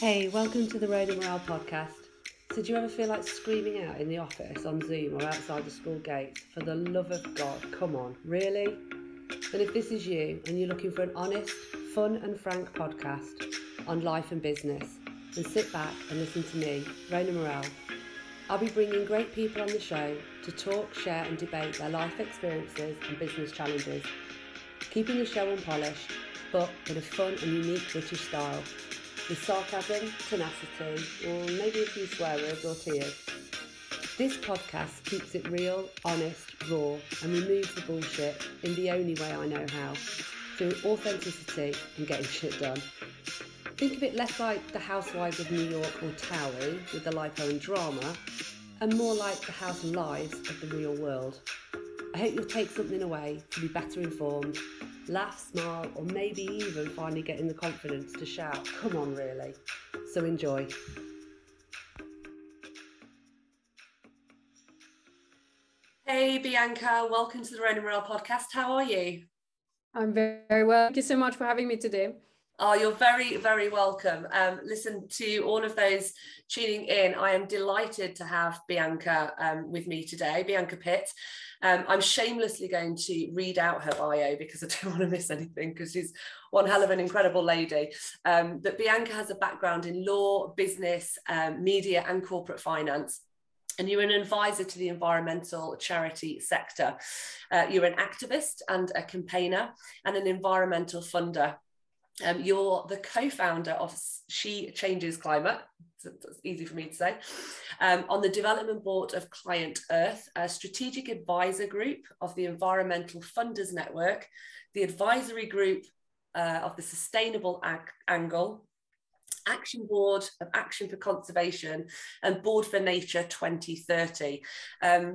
Hey, welcome to the Rhona Murrell podcast. So do you ever feel like screaming out in the office, on Zoom or outside the school gates, for the love of God, come on, really? And if this is you and you're looking for an honest, fun and frank podcast on life and business, then sit back and listen to me, Rhona Murrell. I'll be bringing great people on the show to talk, share and debate their life experiences and business challenges, keeping the show unpolished, but with a fun and unique British style. With sarcasm, tenacity, or maybe a few swear words or tears. This podcast keeps it real, honest, raw, and removes the bullshit in the only way I know how, through authenticity and getting shit done. Think of it less like the Housewives of New York or Towie with the lipo and drama, and more like the house lives of the real world. I hope you'll take something away to be better informed, laugh, smile, or maybe even finally getting the confidence to shout, come on really. So enjoy. Hey Bianca, welcome to the Rhona Murrell podcast. How are you? I'm very well. Thank you so much for having me today. Oh, you're very, very welcome. Listen, to all of those tuning in, I am delighted to have Bianca with me today, Bianca Pitt. I'm shamelessly going to read out her bio because I don't want to miss anything because she's one hell of an incredible lady. But Bianca has a background in law, business, media and corporate finance. And you're an advisor to the environmental charity sector. You're an activist and a campaigner and an environmental funder. You're the co-founder of She Changes Climate, that's easy for me to say, on the development board of ClientEarth, a strategic advisor group of the Environmental Funders Network, the advisory group of the Sustainable Angle, Action Board of Action for Conservation and Board for Nature 2030.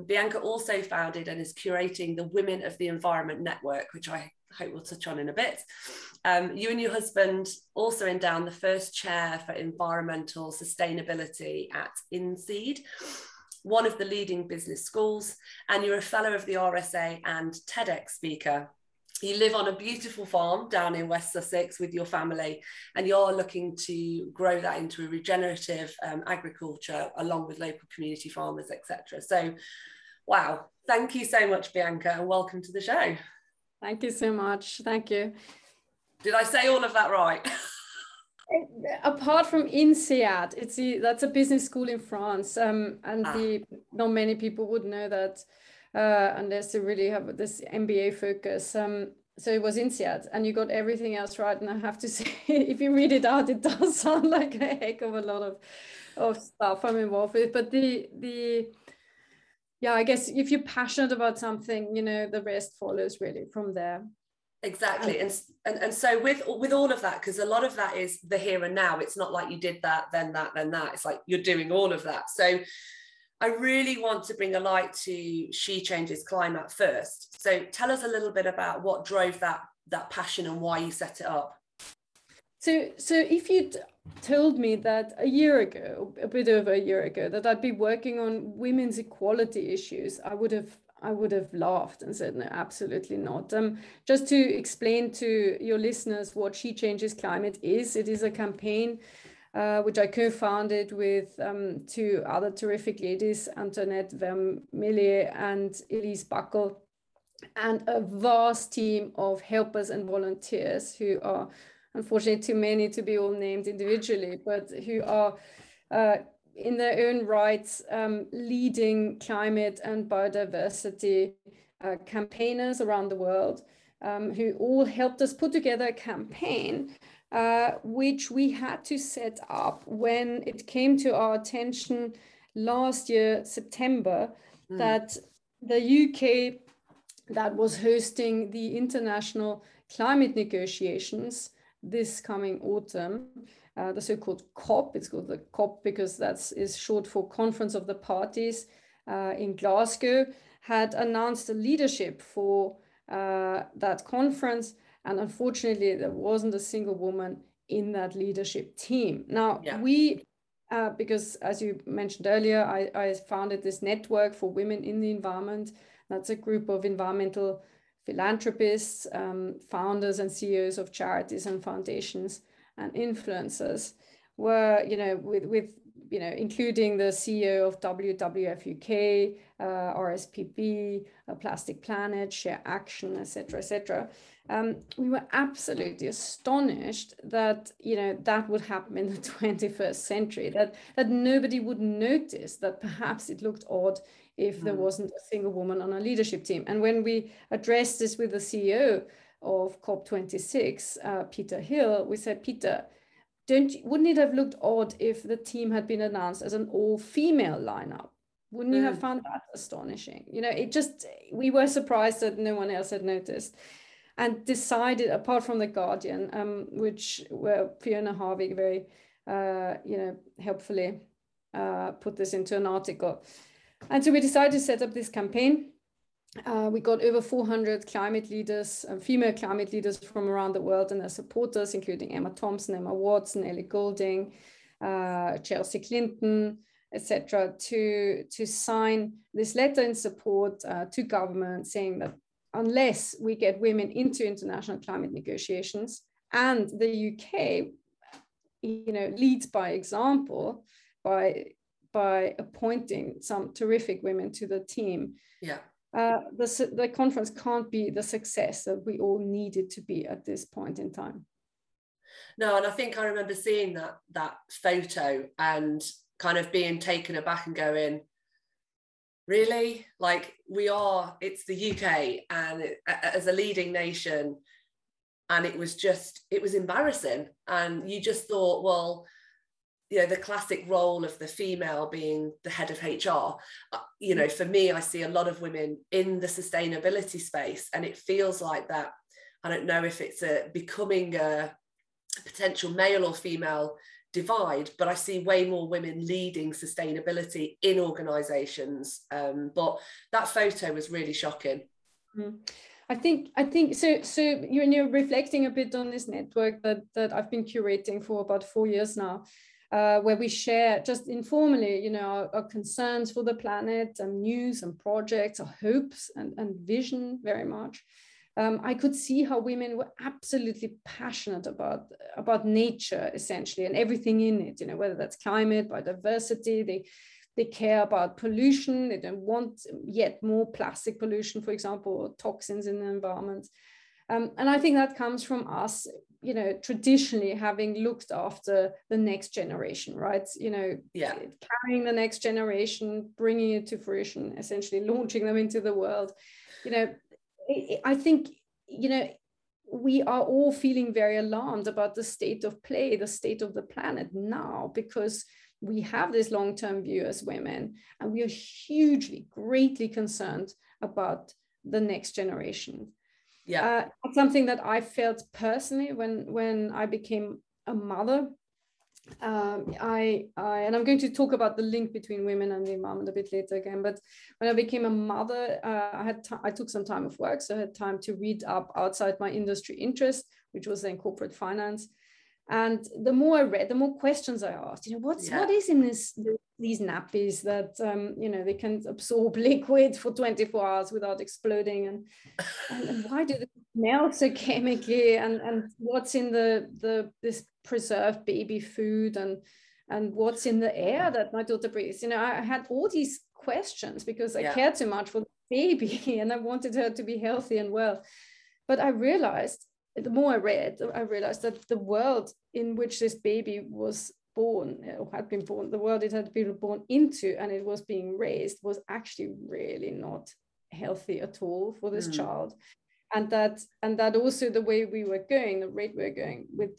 Bianca also founded and is curating the Women of the Environment Network, which I hope we'll touch on in a bit. You and your husband also endowed the first chair for environmental sustainability at INSEAD, one of the leading business schools, and you're a fellow of the RSA and TEDx speaker. You live on a beautiful farm down in West Sussex with your family, and you're looking to grow that into a regenerative agriculture along with local community farmers, etc. So, wow, thank you so much, Bianca, and welcome to the show. Thank you so much. Thank you. Did I say all of that right? Apart from INSEAD, that's a business school in France, and not many people would know that unless they really have this MBA focus. So it was INSEAD, and you got everything else right. And I have to say, if you read it out, it does sound like a heck of a lot of stuff I'm involved with. But yeah, I guess if you're passionate about something, you know, the rest follows really from there. Exactly. And so with all of that, because a lot of that is the here and now. It's not like you did that, then that, then that. It's like you're doing all of that. So I really want to bring a light to She Changes Climate first. So tell us a little bit about what drove that passion and why you set it up. So if you told me that a bit over a year ago, that I'd be working on women's equality issues, I would have laughed and said, no, absolutely not. Just to explain to your listeners what She Changes Climate is, it is a campaign which I co-founded with two other terrific ladies, Antoinette Vermillier and Elise Buckle, and a vast team of helpers and volunteers who are, unfortunately, too many to be all named individually, but who are in their own rights leading climate and biodiversity campaigners around the world, who all helped us put together a campaign which we had to set up when it came to our attention last year, September, that the UK, that was hosting the international climate negotiations this coming autumn, the so-called COP, it's called the COP because is short for Conference of the Parties, in Glasgow, had announced the leadership for that conference. And unfortunately, there wasn't a single woman in that leadership team. Now, because as you mentioned earlier, I founded this network for women in the environment. That's a group of environmental philanthropists, founders and CEOs of charities and foundations and influencers. were, with including the CEO of WWF UK, RSPB, Plastic Planet, Share Action, etc. We were absolutely astonished that, that would happen in the 21st century, that nobody would notice that perhaps it looked odd if there wasn't a single woman on our leadership team. And when we addressed this with the CEO of COP26, Peter Hill, we said, Peter, wouldn't it have looked odd if the team had been announced as an all-female lineup? Wouldn't you have found that astonishing? We were surprised that no one else had noticed, and decided, apart from The Guardian, which Fiona Harvey very, helpfully put this into an article. And so we decided to set up this campaign. We got over 400 climate leaders, female climate leaders from around the world and their supporters, including Emma Thompson, Emma Watson, Ellie Goulding, Chelsea Clinton, etc., to sign this letter in support to government, saying that unless we get women into international climate negotiations, and the UK, leads by example by appointing some terrific women to the team. Yeah. The conference can't be the success that we all needed to be at this point in time. No, and I think I remember seeing that photo and kind of being taken aback and going, really? Like, it's the UK and as a leading nation, and it was embarrassing. And you just thought, well, the classic role of the female being the head of HR, for me, I see a lot of women in the sustainability space, and it feels like that. I don't know if it's becoming a potential male or female divide, but I see way more women leading sustainability in organizations. But that photo was really shocking. Mm-hmm. I think so. Reflecting a bit on this network that I've been curating for about 4 years now, where we share just informally, our concerns for the planet and news and projects, our hopes and vision very much. I could see how women were absolutely passionate about nature, essentially, and everything in it, whether that's climate, biodiversity. They care about pollution. They don't want yet more plastic pollution, for example, or toxins in the environment. And I think that comes from us, traditionally having looked after the next generation, right? Carrying the next generation, bringing it to fruition, essentially launching them into the world. I think, we are all feeling very alarmed about the state of play, the state of the planet now, because we have this long-term view as women, and we are greatly concerned about the next generation. Yeah, something that I felt personally when I became a mother. And I'm going to talk about the link between women and the environment a bit later again. But when I became a mother, I took some time off work, so I had time to read up outside my industry interest, which was then corporate finance. And the more I read, the more questions I asked. What is in these nappies that they can absorb liquid for 24 hours without exploding, and why do they smell so chemically? And what's in this preserved baby food, and what's in the air that my daughter breathes? I had all these questions because I cared too much for the baby, and I wanted her to be healthy and well. But I realized, the more I read, I realized that the world in which this baby was born, or had been born, the world it had been born into and it was being raised, was actually really not healthy at all for this child. And that also the way we were going, the rate we were going, with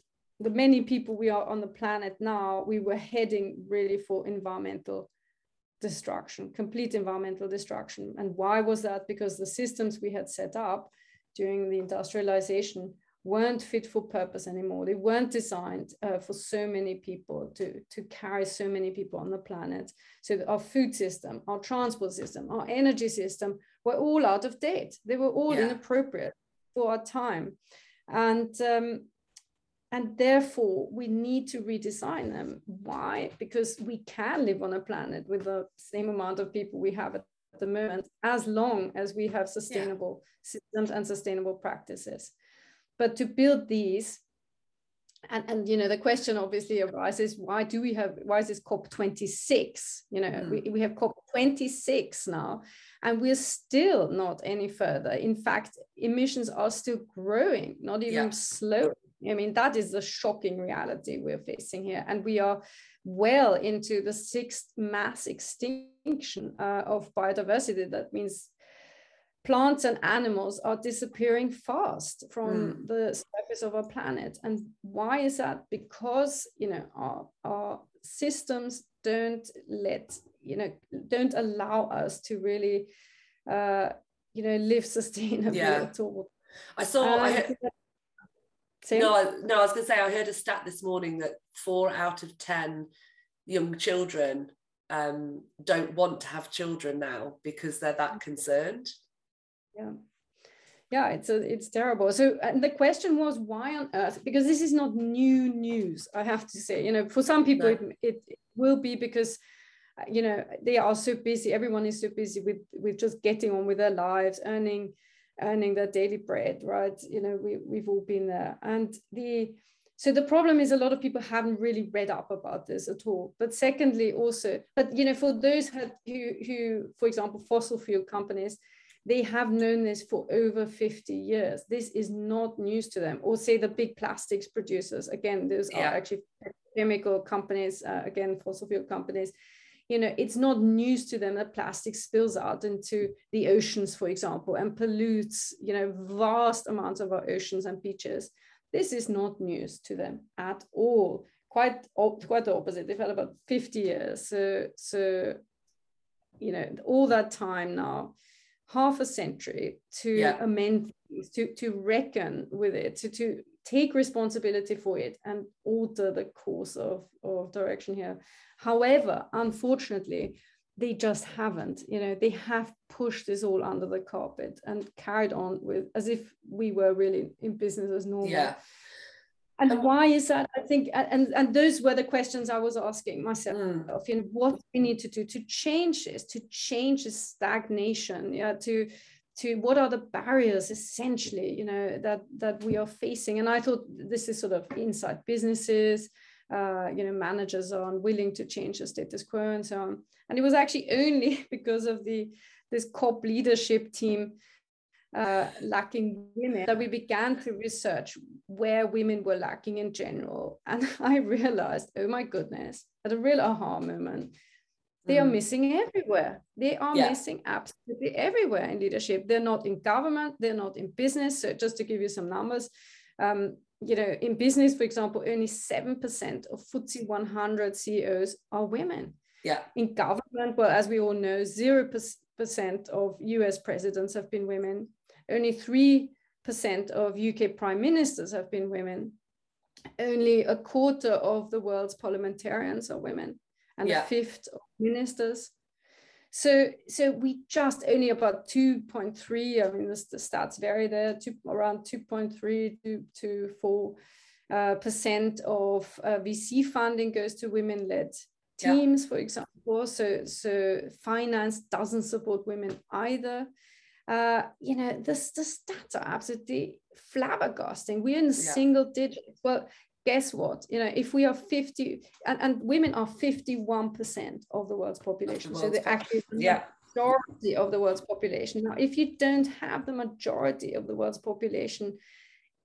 the many people we are on the planet now, we were heading really for environmental destruction, complete environmental destruction. And why was that? Because the systems we had set up during the industrialization weren't fit for purpose anymore. They weren't designed for so many people, to carry so many people on the planet. So our food system, our transport system, our energy system were all out of date. They were all inappropriate for our time. And therefore, we need to redesign them. Why? Because we can live on a planet with the same amount of people we have at the moment, as long as we have sustainable systems and sustainable practices. But to build these And you know, the question obviously arises, why is this COP26? You know, we have COP26 now, and we're still not any further. In fact, emissions are still growing, not even slowly. I mean, that is the shocking reality we're facing here. And we are well into the 6th mass extinction of biodiversity. That means plants and animals are disappearing fast from the surface of our planet. And why is that? Because, you know, our systems don't allow us to really, live sustainably at all. I was going to say, I heard a stat this morning that 4 out of 10 young children don't want to have children now because they're that concerned. Yeah, it's terrible. So and the question was, why on earth? Because this is not new news, I have to say. You know, for some people, it will be because, you know, they are so busy. Everyone is so busy with just getting on with their lives, earning their daily bread, right? You know, we've all been there. And the problem is a lot of people haven't really read up about this at all. But secondly, also, but, you know, for those who, for example, fossil fuel companies, they have known this for over 50 years. This is not news to them. Or say the big plastics producers, again, those are actually chemical companies, again, fossil fuel companies. You know, it's not news to them that plastic spills out into the oceans, for example, and pollutes, you know, vast amounts of our oceans and beaches. This is not news to them at all. Quite the opposite. They've had about 50 years. So, you know, all that time now, half a century to amend things, to reckon with it, to take responsibility for it and alter the course of direction here. However, unfortunately, they just haven't. You know, they have pushed this all under the carpet and carried on with as if we were really in business as normal. Yeah. And why is that? I think, and those were the questions I was asking myself, you know, what we need to do to change this stagnation, to what are the barriers essentially, you know, that we are facing. And I thought this is sort of inside businesses, you know, managers are unwilling to change the status quo and so on. And it was actually only because of this COP leadership team lacking women that we began to research where women were lacking in general. And I realized, oh my goodness, at a real aha moment, they are missing everywhere. They are missing absolutely everywhere in leadership. They're not in government, they're not in business. So just to give you some numbers, you know, in business, for example, only 7% of FTSE 100 CEOs are women. Yeah. In government, well, as we all know, 0% of US presidents have been women. Only 3% of UK prime ministers have been women. Only a quarter of the world's parliamentarians are women, and a fifth of ministers. So we just only about 2.3, I mean, the stats vary there, around 2.3 to 4% of VC funding goes to women-led teams, for example. So finance doesn't support women either. You know, the stats are absolutely flabbergasting. We're in single digits. Well, guess what? You know, if we are 50, and women are 51% of the world's population. So they're actually the majority of the world's population. Now, if you don't have the majority of the world's population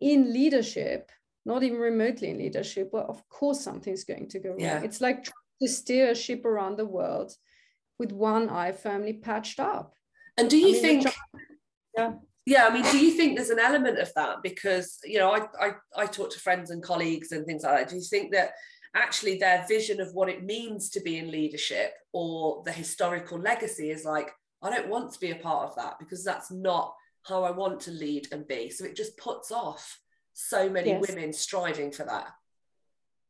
in leadership, not even remotely in leadership, well, of course, something's going to go wrong. Yeah. It's like trying to steer a ship around the world with one eye firmly patched up. And do you think, do you think there's an element of that? Because, you know, I talk to friends and colleagues and things like that. Do you think that actually their vision of what it means to be in leadership or the historical legacy is like, I don't want to be a part of that because that's not how I want to lead and be. So it just puts off so many women striving for that.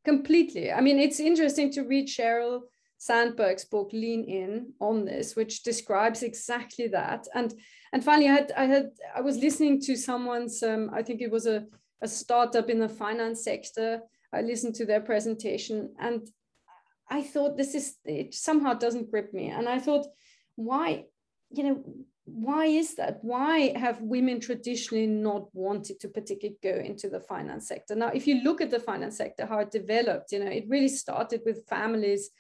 Completely. I mean, it's interesting to read Cheryl Sandberg's book Lean In on this, which describes exactly that. And finally, I was listening to someone's, I think it was a startup in the finance sector. I listened to their presentation and I thought it somehow doesn't grip me. And I thought, why, you know, why is that? Why have women traditionally not wanted to particularly go into the finance sector? Now, if you look at the finance sector, how it developed, it really started with families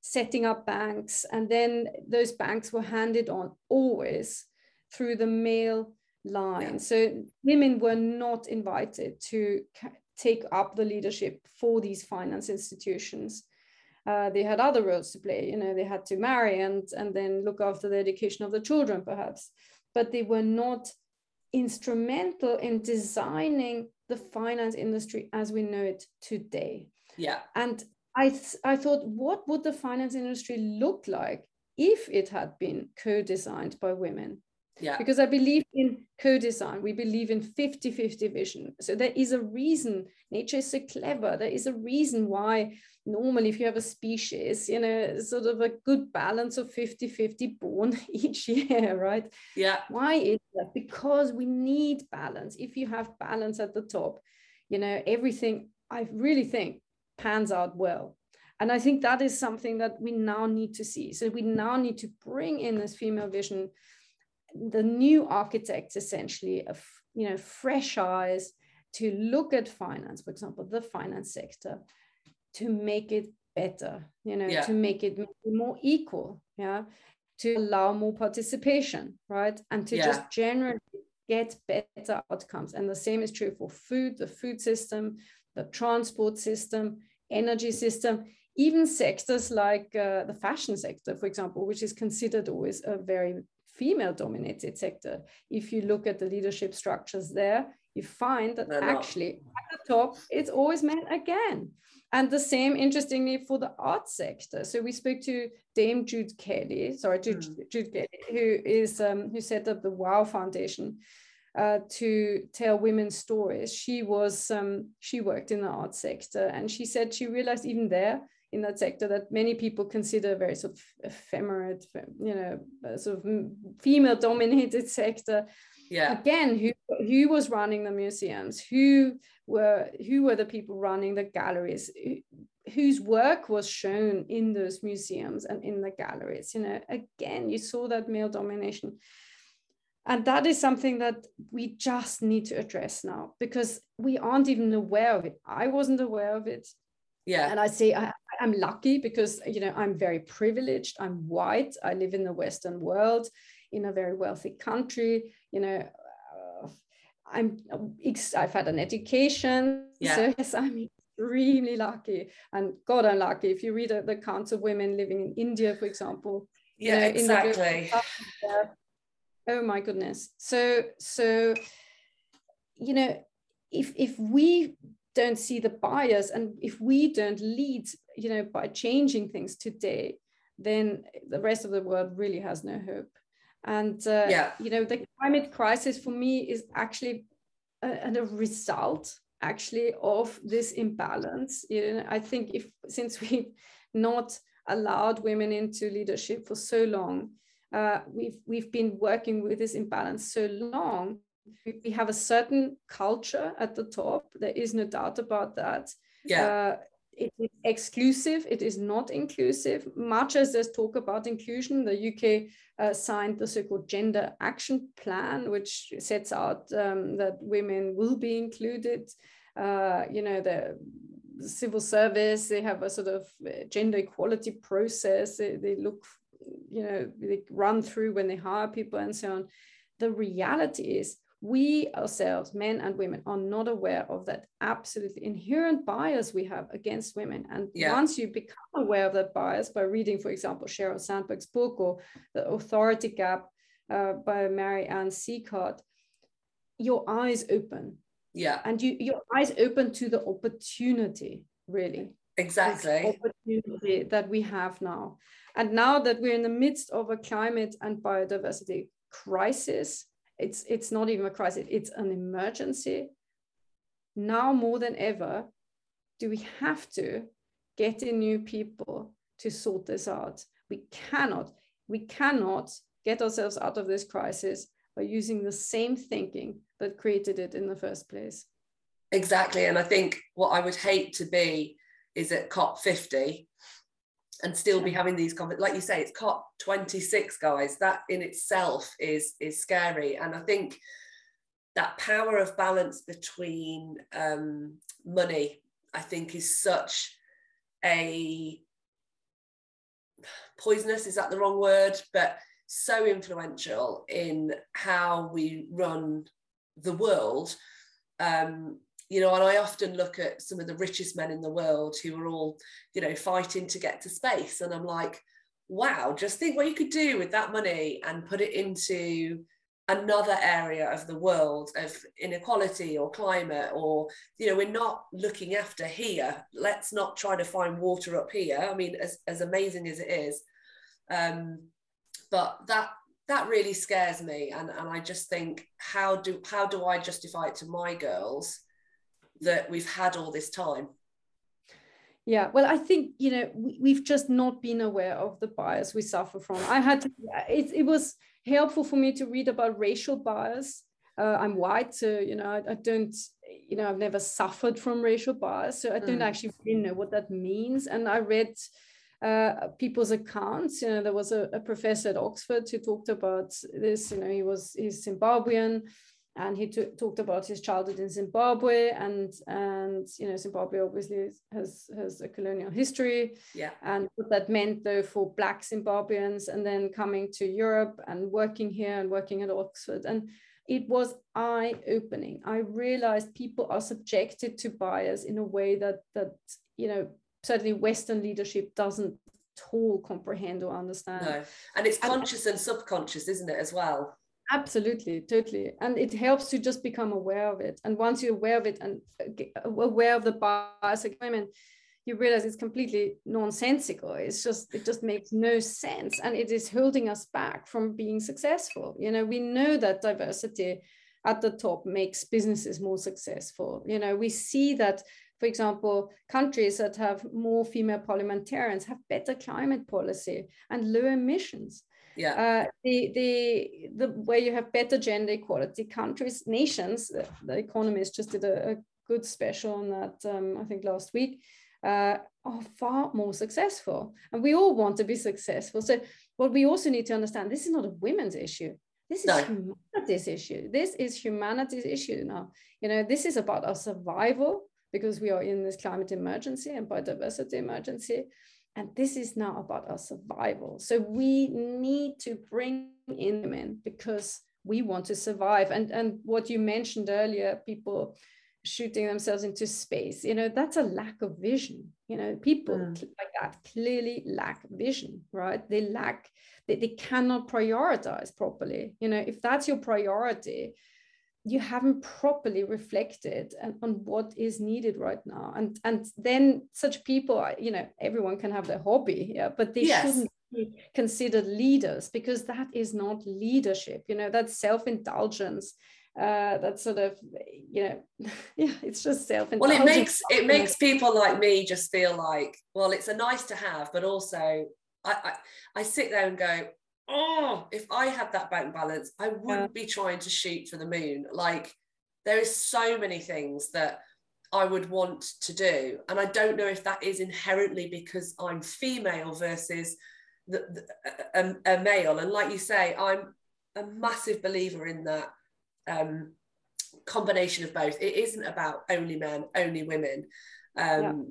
setting up banks, and then those banks were handed on always through the mail line. So women were not invited to take up the leadership for these finance institutions. They had other roles to play, they had to marry and then look after the education of the children, perhaps. But they were not instrumental in designing the finance industry as we know it today. Yeah. And I thought, what would the finance industry look like if it had been co-designed by women? Yeah. Because I believe in co-design. We believe in 50-50 vision. So there is a reason. Nature is so clever. There is a reason why normally if you have a species, sort of a good balance of 50-50 born each year, right? Yeah. Why is that? Because we need balance. If you have balance at the top, everything, I really think, pans out well. And I think that is something that we now need to see. So we now need to bring in this female vision, the new architects, essentially, of fresh eyes to look at finance, for example, the finance sector, to make it better, to make it more equal, to allow more participation, right? And to just generally get better outcomes. And the same is true for food, the food system, the transport system, energy system, even sectors like the fashion sector, for example, which is considered always a very female-dominated sector. If you look at the leadership structures there, you find that actually at the top, it's always men again. And the same, interestingly, for the art sector. So we spoke to Jude Kelly, who set up the WOW Foundation to tell women's stories. She worked in the art sector, and she said she realized even there, in that sector, that many people consider very sort of ephemerate, sort of female-dominated sector. Yeah. Again, who was running the museums? Who were the people running the galleries? Whose work was shown in those museums and in the galleries? Again, you saw that male domination, and that is something that we just need to address now because we aren't even aware of it. I wasn't aware of it. Yeah. And I say I'm lucky because, I'm very privileged. I'm white. I live in the Western world in a very wealthy country. I've had an education. Yeah. So yes, I'm extremely lucky. And God, I'm lucky. If you read the accounts of women living in India, for example. Yeah, exactly. Oh, my goodness. So, if we don't see the bias, and if we don't lead, by changing things today, then the rest of the world really has no hope. And, the climate crisis for me is actually a result actually of this imbalance. I think since we've not allowed women into leadership for so long, we've been working with this imbalance so long. We have a certain culture at the top. There is no doubt about that. Yeah. It is exclusive. It is not inclusive. Much as there's talk about inclusion, the UK signed the so-called Gender Action Plan, which sets out that women will be included. The civil service, they have a sort of gender equality process. They look, they run through when they hire people and so on. The reality is, we ourselves, men and women, are not aware of that absolutely inherent bias we have against women. And once you become aware of that bias by reading, for example, Sheryl Sandberg's book or The Authority Gap by Mary Ann Seacott, your eyes open. Yeah. And your eyes open to the opportunity, really. Exactly. This opportunity that we have now. And now that we're in the midst of a climate and biodiversity crisis, it's not even a crisis, it's an emergency. Now more than ever, do we have to get in new people to sort this out? We cannot get ourselves out of this crisis by using the same thinking that created it in the first place. Exactly. And I think what I would hate to be is at COP50 and still be having these conversations. Like you say, it's COP26, guys. That in itself is scary. And I think that power of balance between money, I think, is such a poisonous, is that the wrong word? But so influential in how we run the world. You know, and I often look at some of the richest men in the world who are all, you know, fighting to get to space. And I'm like, wow, just think what you could do with that money and put it into another area of the world of inequality or climate, or, you know, we're not looking after here. Let's not try to find water up here. I mean, as amazing as it is. But that really scares me. And I just think, how do I justify it to my girls that we've had all this time? Yeah, well, I think, you know, we've just not been aware of the bias we suffer from. It was helpful for me to read about racial bias. I'm white, so, you know, I don't, you know, I've never suffered from racial bias, so I don't actually really know what that means. And I read people's accounts. You know, there was a professor at Oxford who talked about this. You know, he's Zimbabwean, and he talked about his childhood in Zimbabwe, and you know, Zimbabwe obviously has a colonial history, yeah, and what that meant though for Black Zimbabweans, and then coming to Europe and working here and working at Oxford, and it was eye-opening. I realized people are subjected to bias in a way that you know, certainly Western leadership doesn't at all comprehend or understand. No. And it's conscious and subconscious, isn't it, as well? Absolutely, totally. And it helps to just become aware of it. And once you're aware of it and aware of the bias agreement, you realize it's completely nonsensical. It just makes no sense. And it is holding us back from being successful. You know, we know that diversity at the top makes businesses more successful. You know, we see that, for example, countries that have more female parliamentarians have better climate policy and lower emissions. Yeah, the where you have better gender equality, countries, nations. The Economist just did a good special on that. I think last week, are far more successful, and we all want to be successful. So, what we also need to understand: this is not a women's issue. This is humanity's issue. This is humanity's issue now. You know, this is about our survival because we are in this climate emergency and biodiversity emergency. And this is now about our survival. So we need to bring in women because we want to survive. And what you mentioned earlier, people shooting themselves into space, you know, that's a lack of vision. You know, people like that clearly lack vision, right? They cannot prioritize properly. You know, if that's your priority, you haven't properly reflected on what is needed right now. And then such people, you know, everyone can have their hobby, yeah, but they shouldn't be considered leaders because that is not leadership. You know, that's self-indulgence, that sort of, you know, yeah, it's just self-indulgence. Well, it makes people like me just feel like, well, it's a nice to have, but also I sit there and go, oh, if I had that bank balance, I wouldn't be trying to shoot for the moon. Like, there is so many things that I would want to do. And I don't know if that is inherently because I'm female versus a male. And like you say, I'm a massive believer in that combination of both. It isn't about only men, only women. And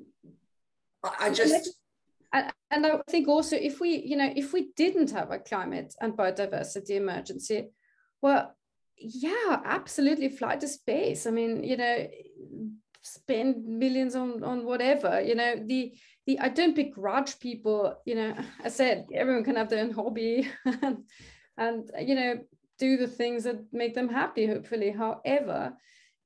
I think also if we didn't have a climate and biodiversity emergency, well, yeah, absolutely fly to space. I mean, you know, spend millions on whatever, you know, I don't begrudge people, you know, I said, everyone can have their own hobby and you know, do the things that make them happy, hopefully. However,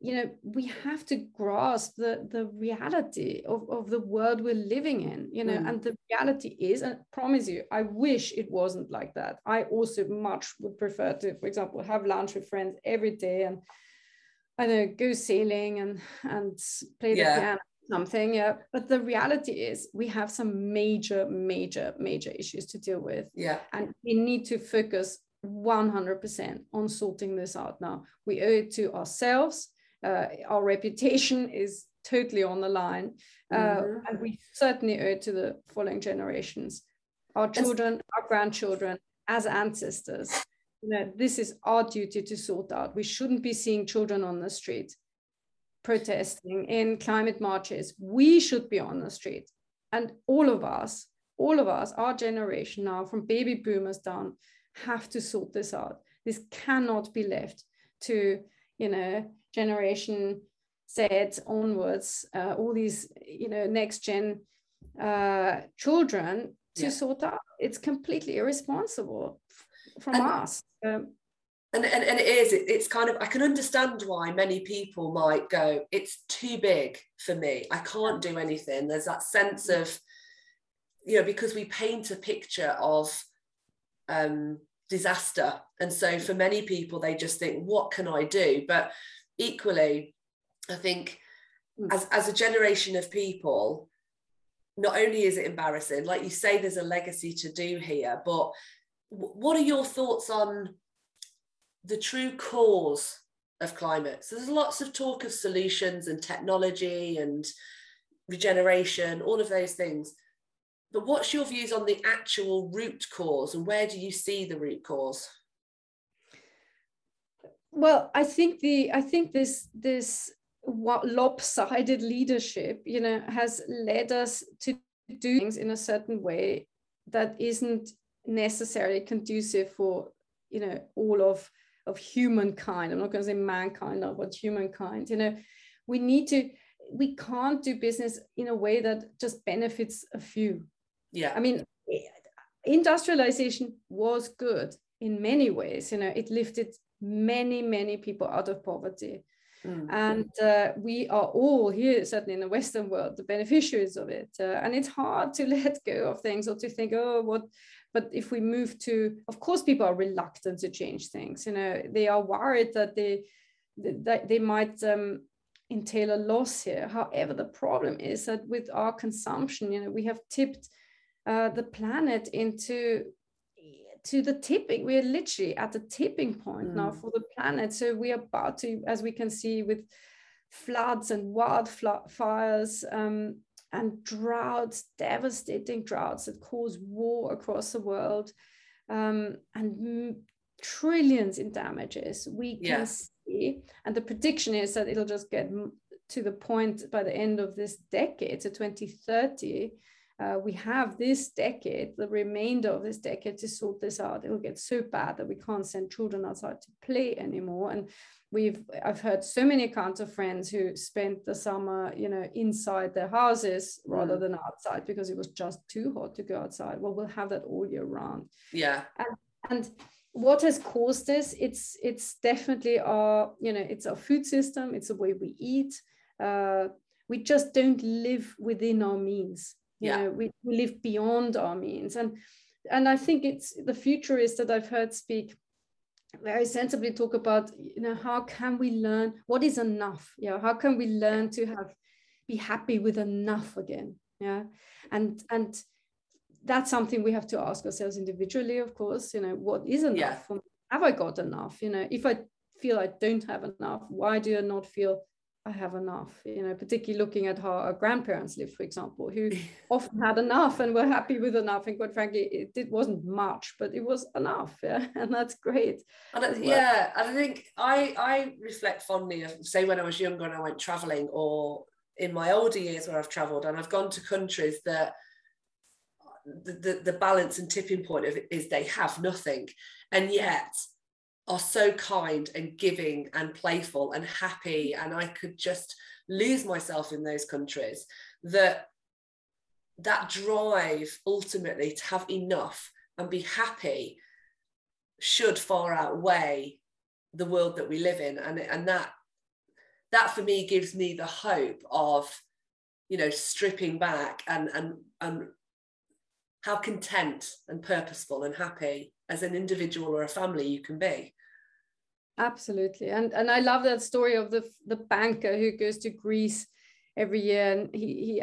you know, we have to grasp the reality of the world we're living in, you know, and the reality is, and I promise you, I wish it wasn't like that. I also much would prefer to, for example, have lunch with friends every day and, I don't know, go sailing and play the piano or something. Yeah. But the reality is we have some major issues to deal with. Yeah. And we need to focus 100% on sorting this out now. We owe it to ourselves. Our reputation is totally on the line. And we certainly owe it to the following generations, our children, our grandchildren, as ancestors. You know, this is our duty to sort out. We shouldn't be seeing children on the street protesting in climate marches. We should be on the street. And all of us, our generation now, from baby boomers down, have to sort this out. This cannot be left to, you know, generation Z onwards, all these, you know, next gen children to sort out. It's completely irresponsible from us. And it is, it's kind of, I can understand why many people might go, it's too big for me, I can't do anything. There's that sense of, you know, because we paint a picture of disaster. And so for many people, they just think, what can I do? But equally, I think as a generation of people, not only is it embarrassing, like you say, there's a legacy to do here, but what are your thoughts on the true cause of climate? So there's lots of talk of solutions and technology and regeneration, all of those things. But what's your views on the actual root cause, and where do you see the root cause? Well, I think this lopsided leadership, you know, has led us to do things in a certain way that isn't necessarily conducive for, you know, all of humankind. I'm not going to say mankind, but humankind. You know, we can't do business in a way that just benefits a few. Yeah, I mean, industrialization was good in many ways. You know, it lifted many people out of poverty. And we are all here, certainly in the Western world, the beneficiaries of it. And it's hard to let go of things or to think, but if we move to, of course, people are reluctant to change things. You know, they are worried that they might entail a loss here. However, the problem is that with our consumption, you know, we have tipped the planet to the tipping. We are literally at the tipping point now for the planet. So we are about to, as we can see with floods and wildfires and droughts, devastating droughts that cause war across the world, and trillions in damages. We can see, and the prediction is that it'll just get to the point by the end of this decade, so 2030, we have this decade, the remainder of this decade, to sort this out. It'll get so bad that we can't send children outside to play anymore. And I've heard so many accounts of friends who spent the summer, you know, inside their houses rather than outside because it was just too hot to go outside. Well, we'll have that all year round. Yeah. And what has caused this? It's definitely our, you know, it's our food system. It's the way we eat. We just don't live within our means. You know, we live beyond our means. And I think it's the futurists that I've heard speak very sensibly talk about, you know, how can we learn what is enough? Yeah, how can we learn to be happy with enough again? Yeah. And that's something we have to ask ourselves individually, of course. You know, what is enough for me? Have I got enough? You know, if I feel I don't have enough, why do I not feel I have enough? You know, particularly looking at how our grandparents lived, for example, who often had enough and were happy with enough, and quite frankly it wasn't much, but it was enough. And that's great. And I think I reflect fondly of, say, when I was younger and I went traveling, or in my older years where I've traveled and I've gone to countries that the balance and tipping point of it is they have nothing, and yet are so kind and giving and playful and happy. And I could just lose myself in those countries. That drive ultimately to have enough and be happy should far outweigh the world that we live in. And that for me gives me the hope of, you know, stripping back and how content and purposeful and happy as an individual or a family you can be. Absolutely. And I love that story of the banker who goes to Greece every year, and he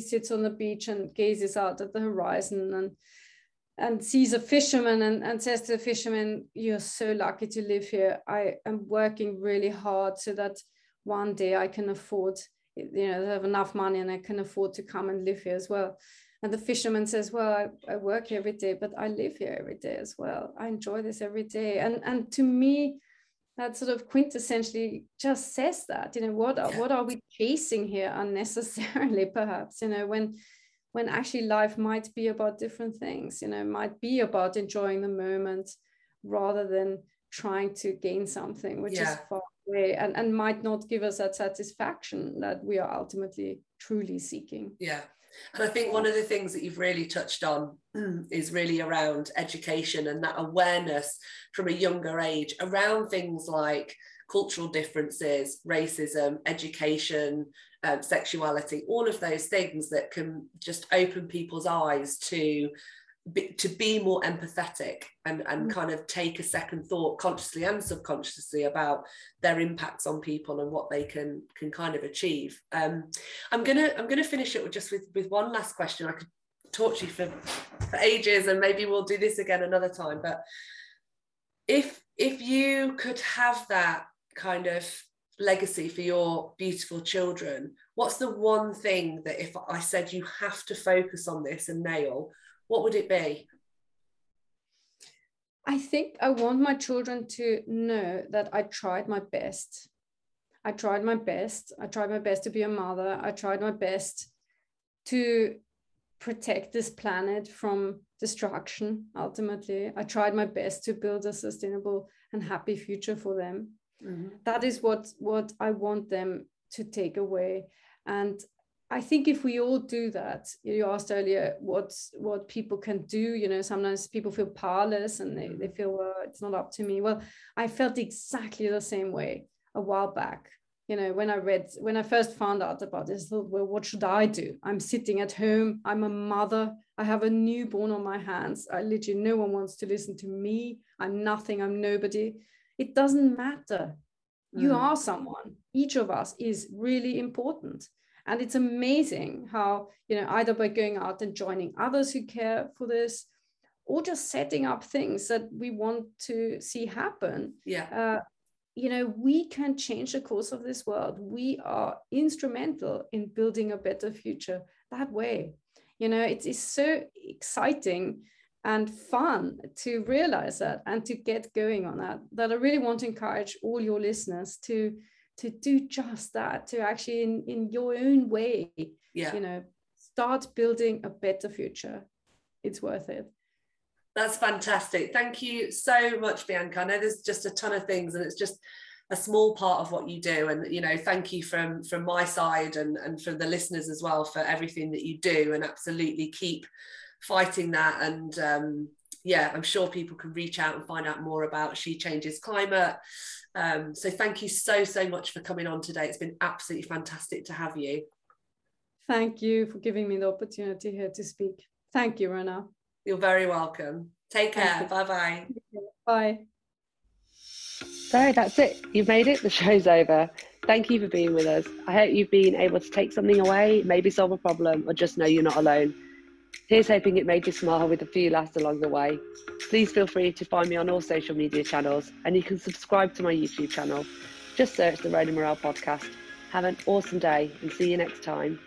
sits on the beach and gazes out at the horizon and sees a fisherman and says to the fisherman, "You're so lucky to live here. I am working really hard so that one day I can afford you know, they have enough money and I can afford to come and live here as well. And the fisherman says, well, I work here every day, but I live here every day as well. I enjoy this every day. And to me, that sort of quintessentially just says that, you know, what are we chasing here unnecessarily, perhaps, you know, when actually life might be about different things, you know, might be about enjoying the moment rather than trying to gain something, which is far away and might not give us that satisfaction that we are ultimately truly seeking. Yeah. And I think one of the things that you've really touched on is really around education and that awareness from a younger age around things like cultural differences, racism, education, sexuality, all of those things that can just open people's eyes to be more empathetic and kind of take a second thought consciously and subconsciously about their impacts on people and what they can kind of achieve. I'm gonna finish it with one last question. I could talk to you for ages, and maybe we'll do this again another time, but if you could have that kind of legacy for your beautiful children, what's the one thing that if I said you have to focus on this and nail, what would it be? I think I want my children to know that I tried my best. I tried my best. I tried my best to be a mother. I tried my best to protect this planet from destruction, ultimately. I tried my best to build a sustainable and happy future for them. Mm-hmm. That is what I want them to take away. And I think if we all do that, you asked earlier what people can do, you know, sometimes people feel powerless and they feel, well, it's not up to me. Well, I felt exactly the same way a while back, you know, when I first found out about this, well, what should I do? I'm sitting at home, I'm a mother, I have a newborn on my hands, I literally, no one wants to listen to me, I'm nothing, I'm nobody. It doesn't matter. You are someone. Each of us is really important. And it's amazing how, you know, either by going out and joining others who care for this, or just setting up things that we want to see happen, you know, we can change the course of this world. We are instrumental in building a better future that way. You know, it is so exciting and fun to realize that and to get going on that I really want to encourage all your listeners to do just that, to actually in your own way, you know, start building a better future. It's worth it. That's fantastic. Thank you so much, Bianca. I know there's just a ton of things and it's just a small part of what you do. And, you know, thank you from my side and from the listeners as well for everything that you do, and absolutely keep fighting that. And I'm sure people can reach out and find out more about She Changes Climate. So thank you so much for coming on today. It's been absolutely fantastic to have you. Thank you for giving me the opportunity here to speak. Thank you, Rhona. You're very welcome. Take care. Bye-bye. Bye. So that's it. You've made it. The show's over. Thank you for being with us. I hope you've been able to take something away, maybe solve a problem, or just know you're not alone. Here's hoping it made you smile with a few laughs along the way. Please feel free to find me on all social media channels, and you can subscribe to my YouTube channel. Just search the Rhona Murrell Podcast. Have an awesome day and see you next time.